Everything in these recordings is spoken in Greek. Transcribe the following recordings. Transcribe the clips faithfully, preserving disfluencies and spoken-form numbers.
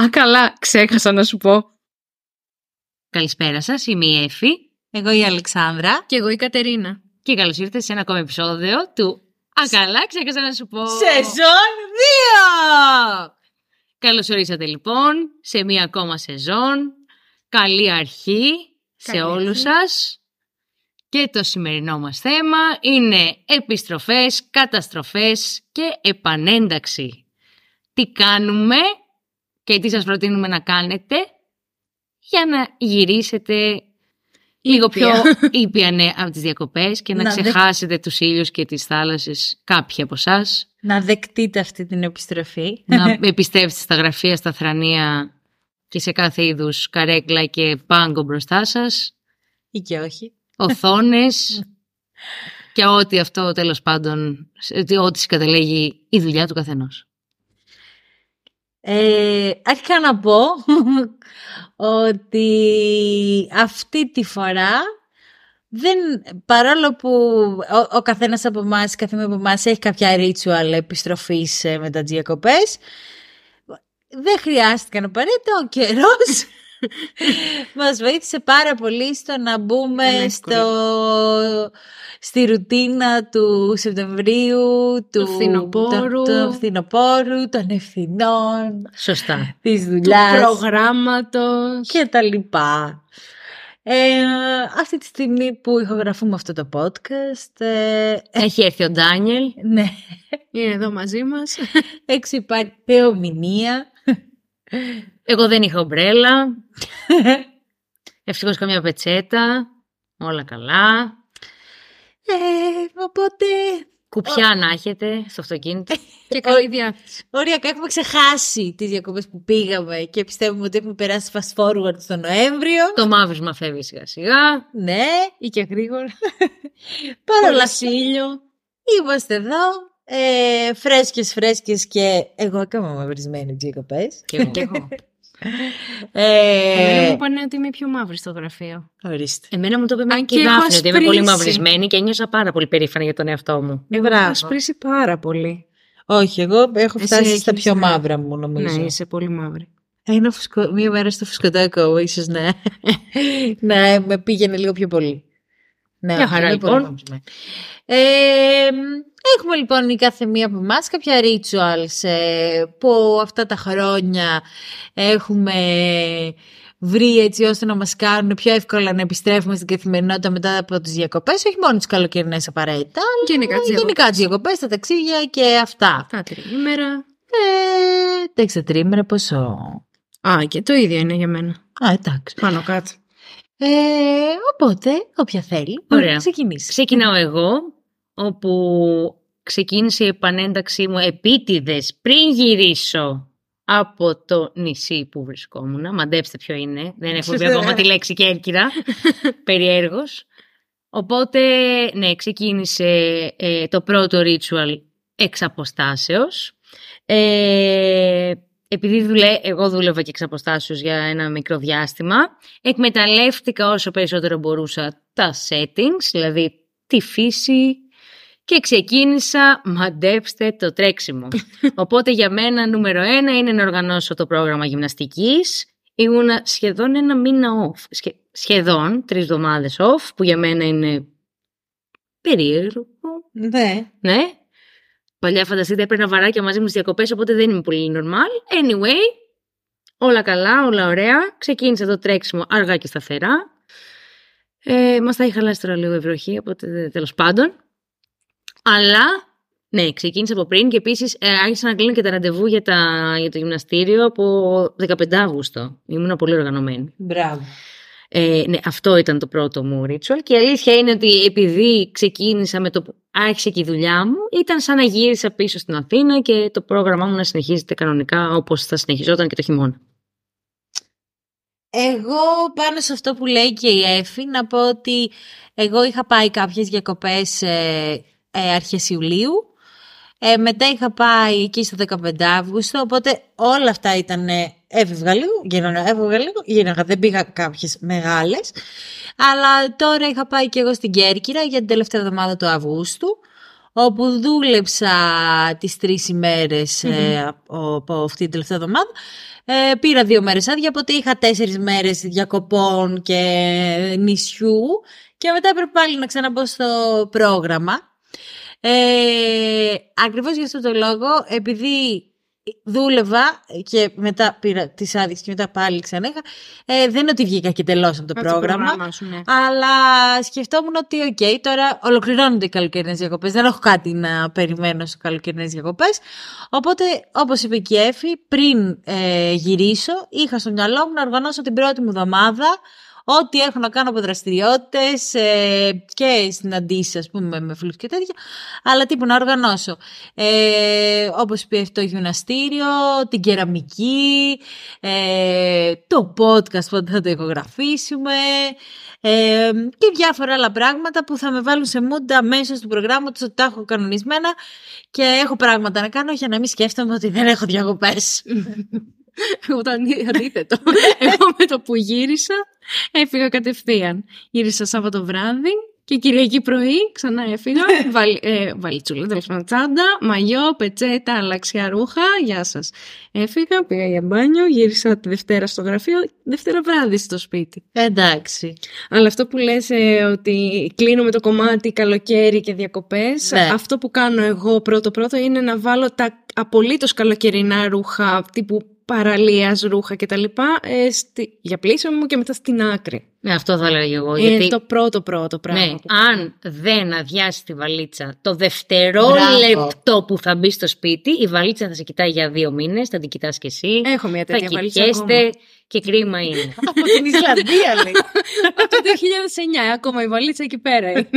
Α, καλά, ξέχασα να σου πω. Καλησπέρα σας, είμαι η Έφη. Εγώ η Αλεξάνδρα. Και εγώ η Κατερίνα. Και καλώς ήρθατε σε ένα ακόμη επεισόδιο του Α, καλά, ξέχασα να σου πω. Σεζόν δύο! Καλώς ορίσατε λοιπόν σε μία ακόμα σεζόν. Καλή αρχή καλή σε όλους αρχή. Σας. Και το σημερινό μας θέμα είναι επιστροφές, καταστροφές και επανένταξη. Τι κάνουμε και τι σας προτείνουμε να κάνετε για να γυρίσετε λίγο πιο ήπια ναι, από τις διακοπές και να, να ξεχάσετε δε... τους ήλιους και τις θάλασσες κάποιοι από εσάς. Να δεκτείτε αυτή την επιστροφή. Να επιστρέψετε στα γραφεία, στα θρανία και σε κάθε είδους καρέκλα και πάγκο μπροστά σας. Ή και όχι. Οθόνες και ό,τι αυτό τέλος πάντων, ό,τι συγκαταλέγει η δουλειά του καθενός. Ε, αρχικά να πω ότι αυτή τη φορά δεν, παρόλο που ο, ο καθένας από εμάς, καθένα από εμάς έχει κάποια ritual επιστροφής ε, μετά τις διακοπές, δεν χρειάστηκαν απαραίτητα. Ο καιρός μας βοήθησε πάρα πολύ στο να μπούμε στο, στη ρουτίνα του Σεπτεμβρίου, του φθινοπόρου, του, του, των ευθυνών, σωστά, της δουλειάς, του προγράμματος και τα λοιπά. Ε, αυτή τη στιγμή που ηχογραφούμε αυτό το podcast ε, έχει έρθει ο Ντάνιελ. Ναι. Είναι εδώ μαζί μας. Έξω υπάρχει θεομηνία. Εγώ δεν είχα ομπρέλα. Ευτυχώς καμιά πετσέτα. Όλα καλά. Ε, οπότε... Κουπιά oh. να έχετε στο αυτοκίνητο. Και καλή διάθεση. Οριακά έχουμε ξεχάσει τις διακοπές που πήγαμε και πιστεύουμε ότι έχουμε περάσει fast forward στο Νοέμβριο. Το μαύρισμα φεύγει σιγά σιγά. Ναι. Ή και γρήγορα. Παρόλα σύλλιο. Είμαστε εδώ. Ε, φρέσκες, φρέσκες και εγώ ακόμα μαυρισμένη διακοπές. Και εγώ. Και εγώ. Εμένα μου είπαν ότι είμαι πιο μαύρη στο γραφείο. Ορίστε. Εμένα μου το είπαν και η Δάφνη ότι είμαι πολύ μαυρισμένη και νιώσα πάρα πολύ περήφανα για τον εαυτό μου. Εγώ έχω σπρίσει πάρα πολύ. Όχι, εγώ έχω φτάσει στα πιο μαύρα μου νομίζω. Ναι, είσαι πολύ μαύρη. Μία μέρα στο φουσκωτάκο ίσως να, να με πήγαινε λίγο πιο πολύ. Ναι, μια χαρά λοιπόν. Ε, έχουμε λοιπόν η κάθε μία από εμάς κάποια rituals ε, που αυτά τα χρόνια έχουμε βρει έτσι ώστε να μας κάνουν πιο εύκολα να επιστρέφουμε στην καθημερινότητα μετά από τις διακοπές, όχι μόνο τις καλοκαιρινές απαραίτητα, γενικά τις διακοπές. διακοπές, τα ταξίδια και αυτά. Τα τριήμερα. Ε, εντάξει, τα τριήμερα πόσο... Α, και το ίδιο είναι για μένα. Α, εντάξει. Πάνω κάτω. Ε, οπότε, όποια θέλει, ωραία. Ξεκινήσει. Ξεκινάω εγώ, όπου ξεκίνησε η επανένταξή μου επίτηδες πριν γυρίσω από το νησί που βρισκόμουν. Μαντέψτε ποιο είναι, δεν έχω πει ακόμα τη λέξη Κέρκυρα, περιέργως. Οπότε, ναι, ξεκίνησε ε, το πρώτο ritual εξ αποστάσεως. Ε, Επειδή δουλε... εγώ δούλευα και εξ αποστάσεως για ένα μικρό διάστημα, εκμεταλλεύτηκα όσο περισσότερο μπορούσα τα settings, δηλαδή τη φύση, και ξεκίνησα, μαντέψτε, το τρέξιμο. Οπότε για μένα νούμερο ένα είναι να οργανώσω το πρόγραμμα γυμναστικής. Ήμουνα σχεδόν ένα μήνα off, Σχε... σχεδόν τρεις εβδομάδες off, που για μένα είναι περίεργο. Ναι. Ναι. Παλιά φανταστείτε έπαιρνα βαράκια μαζί μου στις διακοπές, οπότε δεν είμαι πολύ normal. Anyway, όλα καλά, όλα ωραία. Ξεκίνησα το τρέξιμο αργά και σταθερά. Ε, μας τα είχα χαλάσει τώρα λίγο η βροχή, οπότε τέλος πάντων. Αλλά, ναι, ξεκίνησα από πριν και επίσης ε, άρχισα να κλείνω και τα ραντεβού για, τα, για το γυμναστήριο από δεκαπέντε Αυγούστου. Ήμουν πολύ οργανωμένη. Μπράβο. Ε, ναι, αυτό ήταν το πρώτο μου ritual και η αλήθεια είναι ότι επειδή ξεκίνησα με το που άρχισε και η δουλειά μου, ήταν σαν να γύρισα πίσω στην Αθήνα και το πρόγραμμά μου να συνεχίζεται κανονικά όπως θα συνεχιζόταν και το χειμώνα. Εγώ πάνω σε αυτό που λέει και η Έφη να πω ότι εγώ είχα πάει κάποιες διακοπές ε, ε, αρχές Ιουλίου, ε, μετά είχα πάει εκεί στο δεκαπέντε Αυγούστου, οπότε όλα αυτά ήταν... Ε, Έβγα λίγο, έβγα λίγο, γίναγα, δεν πήγα κάποιες μεγάλες. Αλλά τώρα είχα πάει και εγώ στην Κέρκυρα για την τελευταία εβδομάδα του Αυγούστου. όπου δούλεψα τις τρεις ημέρες mm-hmm. ε, από, από αυτή την τελευταία εβδομάδα. Ε, πήρα δύο μέρες άδεια, οπότε είχα τέσσερις μέρες διακοπών και νησιού και μετά έπρεπε πάλι να ξαναμπω στο πρόγραμμα. Ε, ακριβώς για αυτό το λόγο, επειδή δούλευα και μετά πήρα τις άδειες και μετά πάλι ξανά είχα, ε, δεν είναι ότι βγήκα και τελώς από το Ά, πρόγραμμα, το σου, ναι. Αλλά σκεφτόμουν ότι okay, τώρα ολοκληρώνονται οι καλοκαιρινές διακοπές, δεν έχω κάτι να περιμένω στις καλοκαιρινές διακοπές, οπότε όπως είπε και η Έφη, πριν ε, γυρίσω είχα στο μυαλό μου να οργανώσω την πρώτη μου εβδομάδα ό,τι έχω να κάνω από δραστηριότητες ε, και συναντήσεις, ας πούμε, με φίλους και τέτοια, αλλά τύπου να οργανώσω. Ε, όπως είπε το γυμναστήριο, την κεραμική, ε, το podcast που θα το ηχογραφήσουμε ε, και διάφορα άλλα πράγματα που θα με βάλουν σε mood αμέσως του προγράμματος, ότι τα έχω κανονισμένα και έχω πράγματα να κάνω για να μην σκέφτομαι ότι δεν έχω διακοπές. Εγώ το αντίθετο. Εγώ με το που γύρισα έφυγα κατευθείαν. Γύρισα Σάββατο βράδυ και Κυριακή πρωί ξανά έφυγα. Βαλ, ε, βαλιτσούλα, τέλος πάντων, τσάντα, μαγιό, πετσέτα, αλλαξιά ρούχα. Γεια σας. Έφυγα, πήγα για μπάνιο, γύρισα τη Δευτέρα στο γραφείο, Δευτέρα βράδυ στο σπίτι. Εντάξει. Αλλά αυτό που λες ε, ότι κλείνουμε το κομμάτι καλοκαίρι και διακοπές, ναι. Αυτό που κάνω εγώ πρώτο-πρώτο είναι να βάλω τα απολύτως καλοκαιρινά ρούχα τύπου παραλίας, ρούχα και τα λοιπά, ε, στη... για πλήσιο μου και μετά στην άκρη. Ναι, αυτό θα έλεγα εγώ. Είναι γιατί... το πρώτο πρώτο πράγμα. Ναι, αν δεν αδειάσει τη βαλίτσα το δευτερόλεπτο που θα μπει στο σπίτι, η βαλίτσα θα σε κοιτάει για δύο μήνες, θα την κοιτάς κι εσύ. Έχω μια τέτοια θα βαλίτσα ακόμα. Και κρίμα είναι. Από την Ισλανδία, λέει. Από το δύο χιλιάδες εννιά, ακόμα η βαλίτσα εκεί πέρα είναι.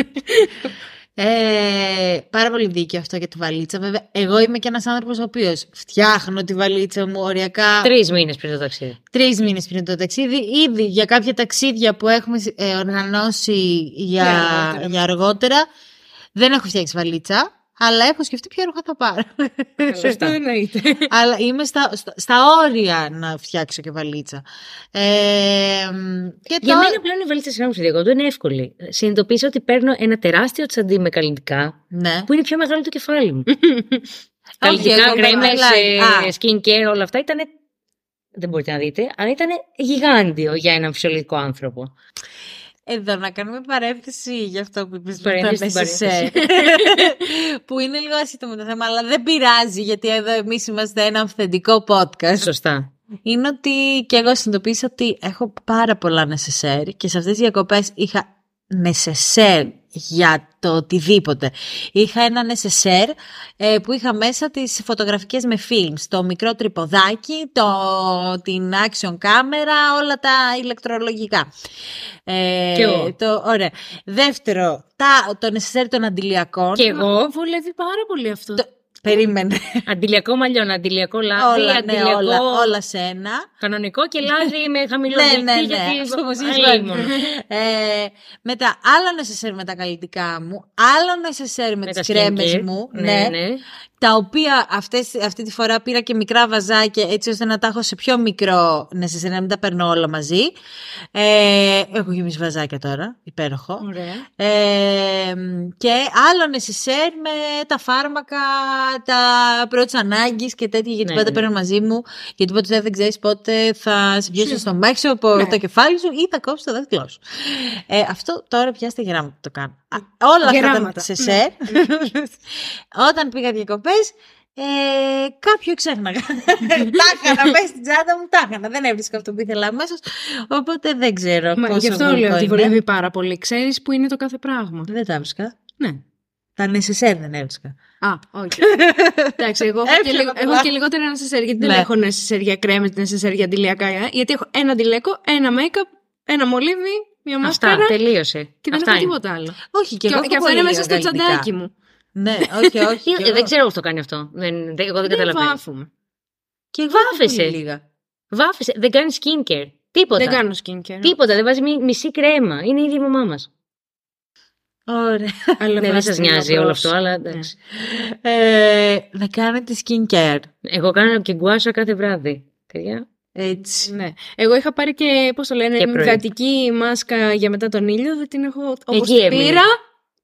Ε, πάρα πολύ δίκαιο αυτό για τη βαλίτσα. Βέβαια, εγώ είμαι και ένας άνθρωπος ο οποίος φτιάχνω τη βαλίτσα μου οριακά. Τρεις μήνες πριν το ταξίδι. Τρεις μήνες πριν το ταξίδι. Ήδη για κάποια ταξίδια που έχουμε ε, οργανώσει για, για, αργότερα. για αργότερα, δεν έχω φτιάξει βαλίτσα. Αλλά έχω σκεφτεί ποια ρούχα θα πάρω. Αυτό εννοείται. Αλλά είμαι στα, στα, στα όρια να φτιάξω και βαλίτσα. Ε, και για το... μένα πλέον η βαλίτσα, συγγνώμη, συγγνώμη, δεν είναι εύκολη. Συνειδητοποίησα ότι παίρνω ένα τεράστιο τσαντί με καλλυντικά, ναι. Που είναι πιο μεγάλο το κεφάλι μου. Καλλυντικά, κρέμες, skin care, όλα αυτά ήταν. Δεν μπορείτε να δείτε, αλλά ήταν γιγάντιο για έναν φυσιολογικό άνθρωπο. Εδώ να κάνουμε παρένθεση για αυτό που είπες πριν. Που είναι λίγο ασύτομο το θέμα, αλλά δεν πειράζει, γιατί εδώ εμείς είμαστε ένα αυθεντικό podcast. Σωστά. Είναι ότι και εγώ συνειδητοποίησα ότι έχω πάρα πολλά νεσεσέρ και σε αυτές τις διακοπές είχα νεσεσέρ για το οτιδήποτε. Είχα ένα νεσεσέρ ε, που είχα μέσα τις φωτογραφικές με films, το μικρό τρυποδάκι, το, την action κάμερα, όλα τα ηλεκτρολογικά. Ε, και εγώ. Το, ωραία. Δεύτερο, τα, το νεσεσέρ των αντιλιακών. Και εγώ. Βολεύει πάρα πολύ αυτό. Το, περίμενε. Αντιλιακό μαλλιόν, αντιλιακό λάδι, όλα, αντιλιακό... Ναι, όλα, όλα σε ένα. Κανονικό και λάδι με χαμηλό ναι, ναι, ναι, γιατί... ε, μετά, άλλο νεσεσέρ με τα καλλιτικά μου, άλλο νεσεσέρ με, με τις κρέμες μου, ναι, ναι. Ναι. Τα οποία αυτές, αυτή τη φορά πήρα και μικρά βαζάκια, έτσι ώστε να τα έχω σε πιο μικρό νεσεσέρ, να μην τα παίρνω όλα μαζί. Ε, έχω γεμίσει βαζάκια τώρα, υπέροχο. Ε, και άλλο νεσεσέρ με τα φάρμακα, τα πρώτης ανάγκης και τέτοια, γιατί ναι, πάντα ναι. Παίρνω μαζί μου, γιατί ποτέ δεν ξέρεις πότε θα σε πιέσω στο μάξι από ναι. Το κεφάλι σου ή θα κόψεις το δάχτυλό σου. Ε, αυτό τώρα πια στα γεράματα το κάνω. Α, όλα γεράματα. Αυτά τα νεσεσέρ. Όταν πήγα διακοπές, Ε, κάποιο ξέχναγα. Τάχανα, πες στην τσάντα μου, τάχανα. Δεν έβρισκα αυτό που ήθελα αμέσως. Οπότε δεν ξέρω. Μα, γι' αυτό λέω ότι βολεύει πάρα πολύ. Ξέρεις που είναι το κάθε πράγμα. Δεν τα έβρισκα. Ναι. Τα νεσεσέρ δεν έβρισκα. Α, όχι. Εντάξει, εγώ έχω και λιγότερα νεσεσέρ, γιατί δεν έχω νεσεσέρ για κρέμες, νεσεσέρ για αντιλιακά. Γιατί έχω ένα αντιλιακό, ένα make-up, ένα μολύβι, μία μάσκαρα. Αυτά, τελείωσε. Και δεν έχω τίποτα άλλο. Όχι, και αυτό είναι μέσα στο τσαντάκι μου. Ναι, όχι, όχι. Εγώ... Δεν ξέρω πώς το κάνει αυτό. Δεν, εγώ δεν καταλαβαίνω. Βάφουμε. Και βάφεσαι. Λίγα. Βάφεσαι. Δεν κάνει skincare. Τίποτα. Δεν κάνω skincare. Τίποτα. Δεν βάζει μισή κρέμα. Είναι η ίδια η μαμά μας. Ωραία. Αλλά ναι, δεν σας νοιάζει όλο αυτό, αλλά εντάξει. Ναι. Ε, να κάνετε skincare. Εγώ κάνω και γκουάσα κάθε βράδυ. Παιδιά. Έτσι. Ναι. Εγώ είχα πάρει και, πώς το λένε, μυδατική μάσκα για μετά τον ήλιο. Δεν την έχω. Όπως πήρα,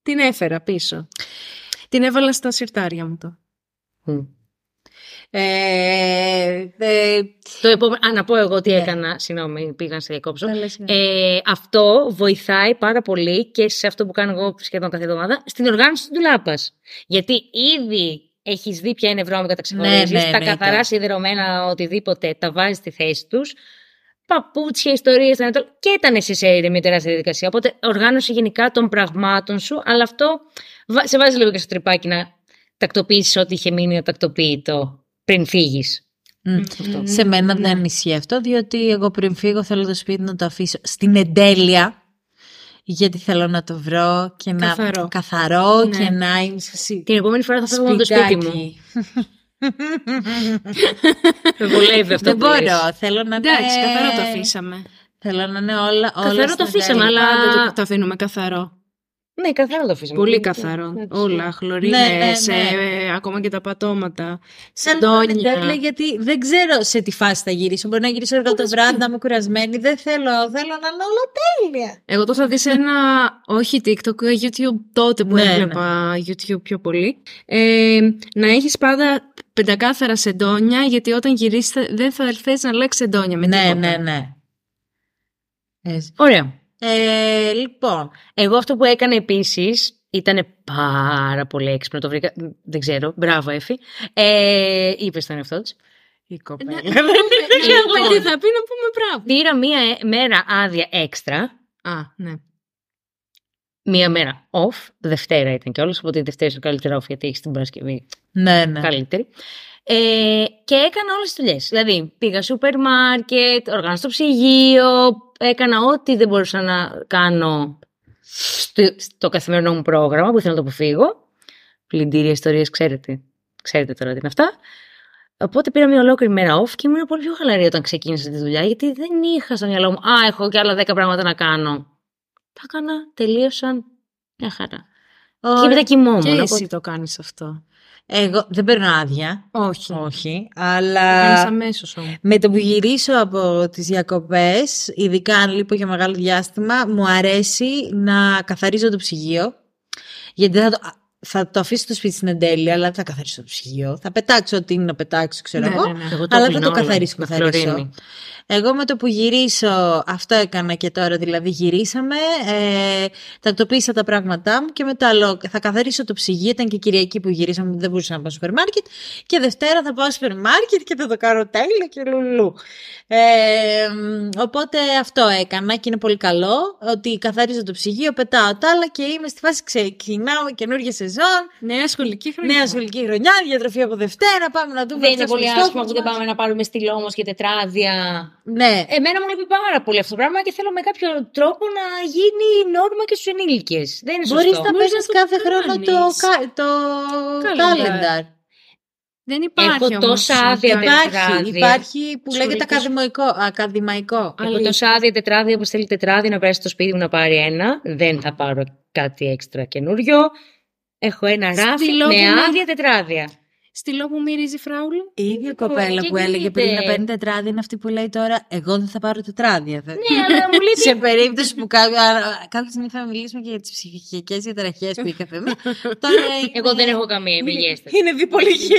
την έφερα πίσω. Την έβαλα στα συρτάρια μου το. Mm. Ε, δε... το επόμενο, α, να πω εγώ τι yeah. έκανα. Συγγνώμη, πήγα να σε διακόψω. Ε, αυτό βοηθάει πάρα πολύ και σε αυτό που κάνω εγώ σχεδόν κάθε εβδομάδα, στην οργάνωση του ντουλάπας. Γιατί ήδη έχεις δει ποια είναι βρώμικα, τα ξεχωρίζεις, ναι, ναι, ναι, τα ναι, καθαρά ναι. σιδερωμένα, οτιδήποτε, τα βάζεις στη θέση τους. Παπούτσια, ιστορίες, και ήταν εσύ σε ηρεμητέρα στη διαδικασία. Οπότε οργάνωση γενικά των πραγμάτων σου, αλλά αυτό σε βάζει λίγο και στο τρυπάκι να τακτοποιήσεις ό,τι είχε μείνει ατακτοποιητό πριν φύγεις. Mm. Mm. Σε μένα mm. δεν ισχύει αυτό, διότι εγώ πριν φύγω θέλω το σπίτι να το αφήσω στην εντέλεια. Γιατί θέλω να το βρω και καθαρό. να καθαρό ναι. και να είμαι σωσή. Την επόμενη φορά θα φεύγω από το σπίτι μου. Με βολεύει αυτό. Δεν μπορώ. Λες. Θέλω να... Εντάξει, ναι. καθαρό το αφήσαμε. Θέλω να είναι όλα... Καθαρό όλα το αφήσαμε, αλλά... Το, το αφήνουμε καθαρό. Ναι, καθαρό το αφήσαμε. Πολύ καθαρό. Ναι. Όλα, χλωρίνες, ναι, ναι, ναι. Ε, ακόμα και τα πατώματα, συντόνια. Ναι, γιατί δεν ξέρω σε τι φάση θα γυρίσω. Μπορεί να γυρίσω έργα το βράδυ, να είμαι κουρασμένη. Δεν θέλω, θέλω να είναι όλα τέλεια. Εγώ το θα δεις ένα, όχι TikTok, YouTube τότε που ναι, έβλεπα ναι. YouTube πιο πολύ. Ε, να έχεις πάντα πεντακάθαρα σεντόνια, γιατί όταν γυρίσεις δεν θα θες να αλλάξεις σεντόνια με τίποτα. Ναι, ναι, ναι. Ωραία. Ε, λοιπόν, εγώ αυτό που έκανα επίσης ήταν πάρα πολύ έξυπνο. Το βρήκα. Δεν ξέρω. Μπράβο, Έφη. Ε, είπες τον εαυτό της. Η κοπέλα. Δεν ξέρω τι θα πει να πούμε μπράβο. Πήρα μία μέρα άδεια έξτρα. Α, ναι. Μία μέρα off. Δευτέρα ήταν κιόλας. Οπότε η Δευτέρα είναι καλύτερα off γιατί έχεις την Παρασκευή. Ναι, ναι. Καλύτερη. Ε, και έκανα όλες τις δουλειές. Δηλαδή, πήγα σούπερ μάρκετ, οργάνωσα το ψυγείο. Έκανα ό,τι δεν μπορούσα να κάνω στο, στο καθημερινό μου πρόγραμμα που ήθελα να το αποφύγω. Πλυντήρια, ιστορίες, ξέρετε. Ξέρετε τώρα τι είναι αυτά. Οπότε πήρα μια ολόκληρη μέρα off και ήμουν πολύ πιο χαλαρή όταν ξεκίνησα τη δουλειά, γιατί δεν είχα στο μυαλό μου. Α, έχω και άλλα δέκα πράγματα να κάνω. Τα έκανα, τελείωσαν. Μια χαρά. Ωραία. Και μετά κοιμόμουν. Και εσύ οπότε... το κάνεις αυτό. Εγώ δεν παίρνω άδεια. Όχι. Όχι, αλλά. Αμέσως, όμως. Με το που γυρίσω από τις διακοπές, ειδικά αν λείπω για μεγάλο διάστημα, μου αρέσει να καθαρίζω το ψυγείο. Γιατί θα το, θα το αφήσω το σπίτι στην εντέλεια, αλλά δεν θα καθαρίσω το ψυγείο. Θα πετάξω ό,τι είναι να πετάξω, ξέρω ναι, εγώ. Ναι, ναι. εγώ αλλά θα το καθαρίσω, καθαρίσω. Εγώ με το που γυρίσω, αυτό έκανα και τώρα, δηλαδή γυρίσαμε, ε, τακτοποίησα τα πράγματά μου και μετά λέω, θα καθαρίσω το ψυγείο, ήταν και Κυριακή που γυρίσαμε, δεν μπορούσα να πάω στο σούπερ μάρκετ και Δευτέρα θα πάω στο σούπερ μάρκετ και θα το κάνω τέλεια και λουλού. Ε, οπότε αυτό έκανα και είναι πολύ καλό, ότι καθαρίζω το ψυγείο, πετάω τα άλλα και είμαι στη φάση, ξεκινάω καινούργια σεζόν. Νέα σχολική χρονιά. Νέα σχολική χρονιά, διατροφή από Δευτέρα, πάμε να δούμε. Δεν είναι πολύ άσχημα που δεν πάμε να πάρουμε στυλό όμως και τετράδια. Ναι. Εμένα μου λείπει πάρα πολύ αυτό το πράγμα και θέλω με κάποιο τρόπο να γίνει νόρμα και στους ενήλικες. Δεν είναι σωστό. Μπορείς να παίζεις κάθε το χρόνο κάνεις. το calendar. Δεν υπάρχει. Έχω τόσα άδεια τετράδια. Υπάρχει που λέγεται ακαδημαϊκό. ακαδημαϊκό. Έχω τόσα άδεια τετράδια που στέλνει τετράδια να περάσει στο σπίτι μου να πάρει ένα. Δεν θα πάρω κάτι έξτρα καινούριο. Έχω ένα ράφι με άδεια τετράδια. Στυλό που μυρίζει φράουλα. Η ίδια κοπέλα που έλεγε πριν να παίρνει τετράδια είναι αυτή που λέει τώρα: εγώ δεν θα πάρω τετράδια. Ναι, αλλά μου λείπει. Σε περίπτωση που κάποια στιγμή θα μιλήσουμε και για τις ψυχικές διαταραχές που είχατε εμείς. Εγώ δεν έχω καμία εμπειρία. Είναι διπολική.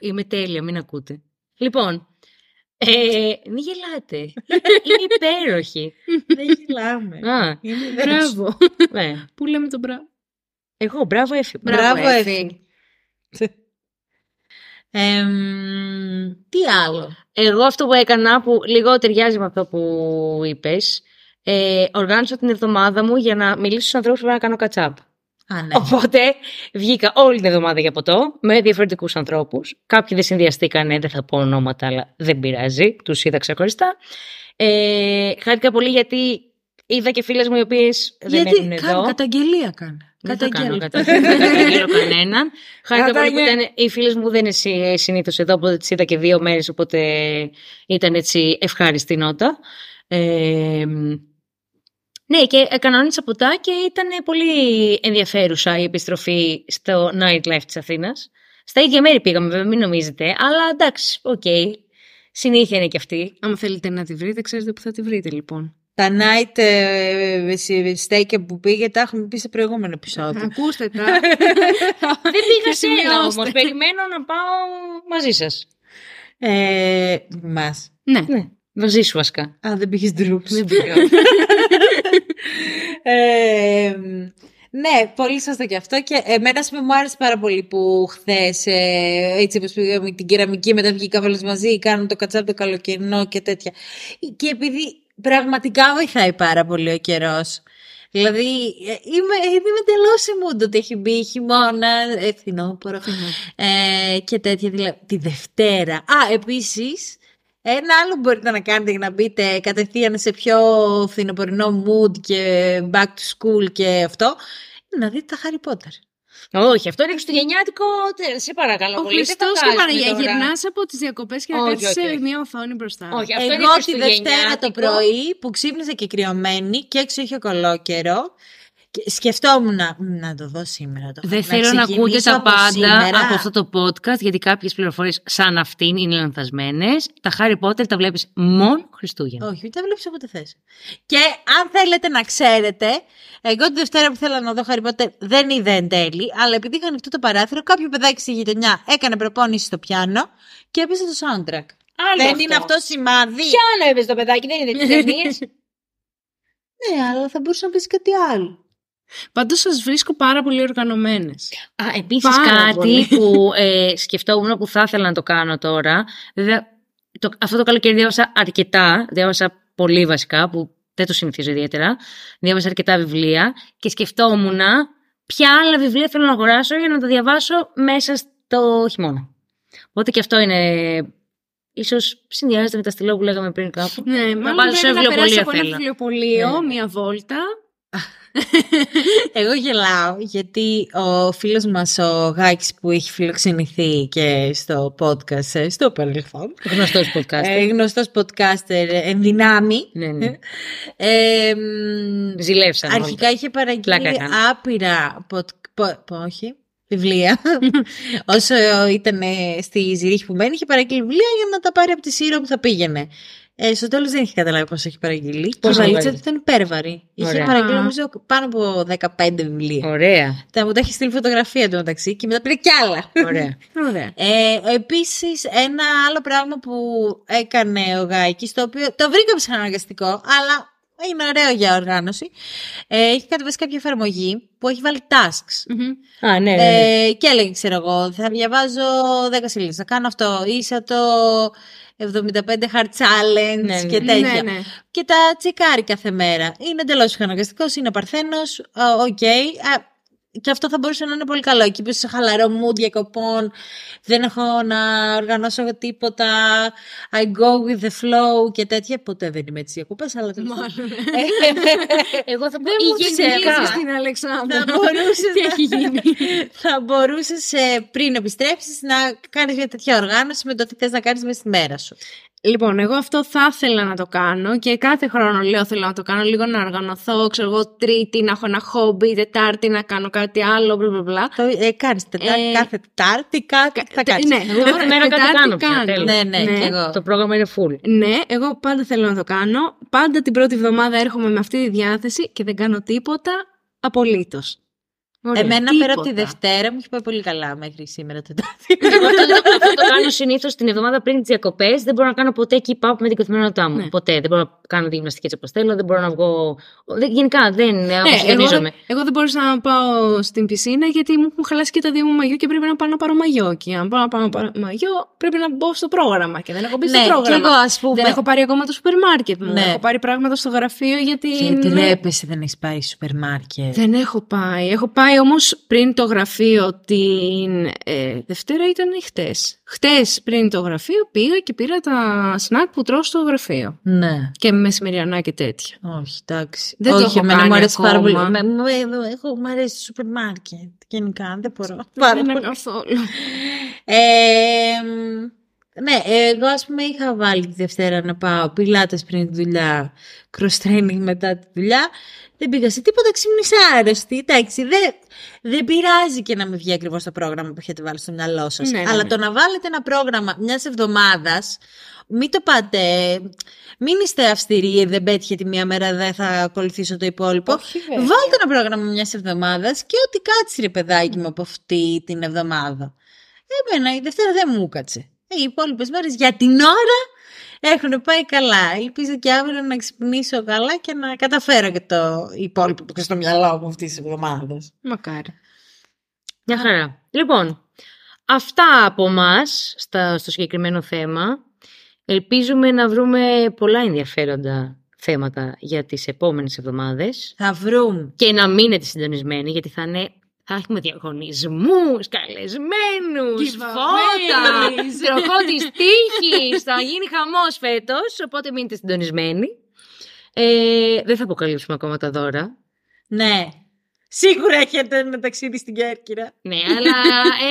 Είμαι τέλεια, μην ακούτε. Λοιπόν. Ε, μην γελάτε. Είναι υπέροχη. Δεν γελάμε. Μπράβο. Πού λέμε τον μπράβο. Εγώ, μπράβο Έφη. Μπράβο Έφη. ε, τι άλλο. Εγώ αυτό που έκανα που λίγο ταιριάζει με αυτό που είπες, ε, οργάνωσα την εβδομάδα μου για να μιλήσω στους ανθρώπους που να κάνω κατσάπ. Α, ναι. Οπότε βγήκα όλη την εβδομάδα για ποτό με διαφορετικούς ανθρώπους. Κάποιοι δεν συνδυαστήκανε, δεν θα πω ονόματα, αλλά δεν πειράζει. Τους είδα ξεχωριστά. Ε, χάρηκα πολύ γιατί είδα και φίλες μου οι οποίες δεν μένουν εδώ. Γιατί καταγγελία κάνα. Δεν θα κάνω κανέναν. Χάρηκα πολύ που ήταν οι φίλες μου, δεν είναι συνήθως εδώ, οπότε τις είδα και δύο μέρες, οπότε ήταν έτσι ευχάριστη νότα. Ε, ναι, και κανόνισα ποτά και ήταν πολύ ενδιαφέρουσα η επιστροφή στο nightlife της Αθήνας. Στα ίδια μέρη πήγαμε, βέβαια, μην νομίζετε, αλλά εντάξει, οκ. Okay. Συνήθεια είναι και αυτή. Αν θέλετε να τη βρείτε, ξέρετε που θα τη βρείτε, λοιπόν. Τα night steak που πήγε, τα έχουμε πει σε προηγούμενο επεισόδιο. Ακούστε τα. Δεν πήγα σε ένα όμως. Περιμένω να πάω μαζί σας. Ε, μας. Ναι. ναι. Μαζί σου βασικά. Α, δεν πήγες ντρούπς. Δεν πήγα. ε, ναι, πολύ σωστό και αυτό. Και εμένα μου άρεσε πάρα πολύ που χθες, ε, έτσι όπως πήγαμε την κεραμική, μετά βγήκα όλες μαζί, κάνουν το κατσάπ το καλοκαιρινό και τέτοια. Και επειδή πραγματικά βοηθάει πάρα πολύ ο καιρός. Δηλαδή, είμαι, είμαι τελώς ημούντο ότι έχει μπει χειμώνα, φθινόπωρο ε, και τέτοια. Δηλαδή, τη Δευτέρα. Α, επίσης, ένα άλλο που μπορείτε να κάνετε για να μπείτε κατευθείαν σε πιο φθινοπωρινό mood και back to school και αυτό, να δείτε τα Harry Potter. Όχι, αυτό είναι χριστουγεννιάτικο. Σε παρακαλώ ο πολύ. Ο Χριστός και Παναγία γυρνάς από τις διακοπές και πέφτεις σε μια οθόνη μπροστά. Όχι, αυτό εγώ είναι τη Δευτέρα το πρωί που ξύπνησα και κρυωμένη και έξω είχε κολόκαιρο. Σκεφτόμουν να, να το δω σήμερα. Το δεν θέλω να, να ακούγεται τα πάντα σήμερα από αυτό το podcast, γιατί κάποιες πληροφορίες σαν αυτήν είναι λανθασμένες. Τα Harry Potter τα βλέπεις μόνο Χριστούγεννα. Όχι, τα βλέπεις όποτε θες. Και αν θέλετε να ξέρετε, εγώ τη Δευτέρα που θέλω να δω Harry Potter δεν είδα εν τέλει, αλλά επειδή είχα ανοιχτό το παράθυρο, κάποιο παιδάκι στη γειτονιά έκανε προπόνηση στο πιάνο και έπαιζε το soundtrack. Άλλο δεν αυτό. Είναι αυτό σημάδι. Πιάνο έπαιζε το παιδάκι, δεν είναι τι ταινίες. Ναι, αλλά θα μπορούσε να πει κάτι άλλο. Παντού σας βρίσκω πάρα πολύ οργανωμένες. Α, επίσης πάρα κάτι πολύ. Που ε, σκεφτόμουν που θα ήθελα να το κάνω τώρα. Βέβαια, το, αυτό το καλοκαίρι διάβασα αρκετά, διάβασα πολύ βασικά, που δεν το συνηθίζω ιδιαίτερα. Διάβασα αρκετά βιβλία και σκεφτόμουν ποια άλλα βιβλία θέλω να αγοράσω για να τα διαβάσω μέσα στο χειμώνα. Οπότε και αυτό είναι... Ίσως συνδυάζεται με τα στυλό που λέγαμε πριν κάπου. Ναι, να πάω σε βιβλιοπωλείο, ναι. Μία βόλτα. Εγώ γελάω γιατί ο φίλος μας ο Γιάκης που έχει φιλοξενηθεί και στο podcast στο παρελθόν, γνωστός podcaster, ε, γνωστός podcaster εν δυνάμει, ναι, ναι. ε, Ζηλεύσαν αρχικά όλες. Είχε παραγγείλει άπειρα pod, po, po, όχι, βιβλία. Όσο ήταν στη Ζηρίχη που μένει είχε παραγγείλει βιβλία για να τα πάρει από τη Σύρο που θα πήγαινε. Ε, στο τέλος δεν είχε καταλάβει πόσο έχει παραγγείλει. Και η βαλίτσα του ήταν υπέρβαρη. Είχε παραγγείλει νομίζω πάνω από δεκαπέντε βιβλία. Ωραία. Τα μου τα έχει στείλει φωτογραφία του μεταξύ και μετά πήρε κι άλλα. Ωραία. Ωραία. Ε, επίσης, ένα άλλο πράγμα που έκανε ο Γιάκης, το οποίο το βρήκα ψυχαναγκαστικό, αλλά είναι ωραίο για οργάνωση. Ε, έχει κατεβάσει κάποια εφαρμογή που έχει βάλει tasks. Mm-hmm. Α, ναι, ναι, ναι. Ε, και έλεγε, ξέρω εγώ, θα διαβάζω δέκα σελίδες. Θα κάνω αυτό. Ίσα το εβδομήντα πέντε hard challenge, ναι, και τέτοια. Ναι, ναι. Και τα τσεκάρει κάθε μέρα. Είναι εντελώς ψυχαναγκαστικός, είναι παρθένος. Οκ. Okay. Και αυτό θα μπορούσε να είναι πολύ καλό. Εκεί πίσω σε χαλαρό mood διακοπών. Δεν έχω να οργανώσω τίποτα. I go with the flow και τέτοια. Ποτέ δεν είμαι έτσι διακοπές, αλλά τέλος πάντων. Εγώ θα πω υγιεινικά στην Αλεξάνδρα. Θα μπορούσες, τι έχει γίνει. Θα μπορούσες πριν επιστρέψεις να κάνεις μια τέτοια οργάνωση με το τι θες να κάνεις μέσα στη μέρα σου. Λοιπόν, εγώ αυτό θα ήθελα να το κάνω και κάθε χρόνο λέω θέλω να το κάνω, λίγο να οργανωθώ, ξέρω εγώ, Τρίτη να έχω ένα χόμπι, Τετάρτη να κάνω κάτι άλλο, μπλα μπλα μπλα. Ε, κάνεις Τετάρτη, ε, κάθε Τετάρτη, κάτι θα κάνεις. Ναι, εγώ κάθε μέρα κάτι κάνω. Ναι, ναι, ναι. Εγώ. Το πρόγραμμα είναι full. Ναι, εγώ πάντα θέλω να το κάνω, πάντα την πρώτη εβδομάδα έρχομαι με αυτή τη διάθεση και δεν κάνω τίποτα απολύτως. Ωραία, εμένα τίποτα. Πέρα από τη Δευτέρα μου έχει πάει πολύ καλά μέχρι σήμερα το Τετάρτη. Εγώ αυτό το κάνω συνήθως την εβδομάδα πριν τις διακοπές. Δεν μπορώ να κάνω ποτέ keep up με την καθημερινότητά μου. Ναι. Ποτέ. Δεν μπορώ να κάνω τη γυμναστική έτσι όπως θέλω. Δεν μπορώ να βγω. Δεν, γενικά δεν αποσχετίζομαι. Εγώ, εγώ δεν μπορούσα να πάω στην πισίνα γιατί μου έχουν χαλάσει και τα δύο μου μαγιό και πρέπει να πάω να πάρω μαγιό. Και αν πάω να πάρω μαγιό πρέπει να μπω στο πρόγραμμα. Και δεν έχω μπει στο ναι, πρόγραμμα. Και εγώ, ας πούμε... Δεν έχω πάρει ακόμα το σούπερ μάρκετ μου. Ναι. Έχω πάρει πράγματα στο γραφείο γιατί. Τρέπεσαι, δεν έχει πάει σούπερ μάρκετ. Δεν έχω πάει. Έχω πάει. Όμως πριν το γραφείο την ε, Δευτέρα ήταν χτες. Χτες πριν το γραφείο πήγα και πήρα τα σνακ που τρώω στο γραφείο. Ναι. Και μεσημεριανά και τέτοια. Όχι, εντάξει. Δεν όχι, το έχω κάνει μου αρέσει ακόμα. Πάρα πολύ. Με, με, με, έχω, μου αρέσει το σούπερ μάρκετ. Γενικά δεν μπορώ. Δεν είναι καθόλου. ε, Ναι, εγώ ας πούμε είχα βάλει τη Δευτέρα να πάω πιλάτες πριν τη δουλειά, cross training μετά τη δουλειά. Δεν πήγα σε τίποτα, ξύμνησα άρρωστη. Εντάξει, δεν, δεν πειράζει και να μην βγει ακριβώς το πρόγραμμα που έχετε βάλει στο μυαλό σας. Ναι, αλλά ναι. Το να βάλετε ένα πρόγραμμα μιας εβδομάδας, μην το πάτε. Μην είστε αυστηροί, δεν πέτυχε τη μία μέρα, δεν θα ακολουθήσω το υπόλοιπο. Όχι, βάλτε ένα πρόγραμμα μιας εβδομάδας και ό,τι κάτσει ρε παιδάκι μου από αυτή την εβδομάδα. Εμένα η Δευτέρα δεν μου κάτσε. Οι υπόλοιπες μέρες για την ώρα έχουν πάει καλά. Ελπίζω και αύριο να ξυπνήσω καλά και να καταφέρω και το υπόλοιπο που έχω στο μυαλό μου αυτής της εβδομάδας. Μακάρι. Μια χαρά. Λοιπόν, αυτά από μας στα, στο συγκεκριμένο θέμα. Ελπίζουμε να βρούμε πολλά ενδιαφέροντα θέματα για τις επόμενες εβδομάδες. Θα βρούμε. Και να μείνετε συντονισμένοι, γιατί θα είναι... Θα έχουμε διαγωνισμούς, καλεσμένους, φώτα, τροχό της τύχης, θα γίνει χαμός φέτος, οπότε μείνετε συντονισμένοι. Ε, δεν θα αποκαλύψουμε ακόμα τα δώρα. Ναι, σίγουρα έχετε ένα ταξίδι στην Κέρκυρα. Ναι, αλλά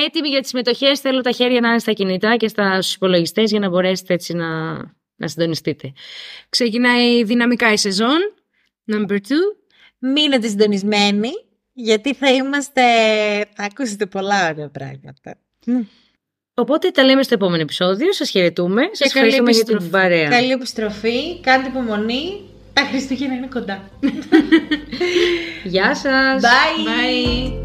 έτοιμοι για τις συμμετοχές, θέλω τα χέρια να είναι στα κινητά και στους υπολογιστές για να μπορέσετε έτσι να, να συντονιστείτε. Ξεκινάει δυναμικά η σεζόν, number two. Μείνετε συντονισμένοι. Γιατί θα είμαστε... Θα ακούσετε πολλά ωραία πράγματα. Mm. Οπότε τα λέμε στο επόμενο επεισόδιο. Σας χαιρετούμε. Σας ευχαριστούμε για την παρέα. Καλή επιστροφή. Κάντε υπομονή. Τα Χριστούγεννα είναι κοντά. Γεια σας. Bye. Bye.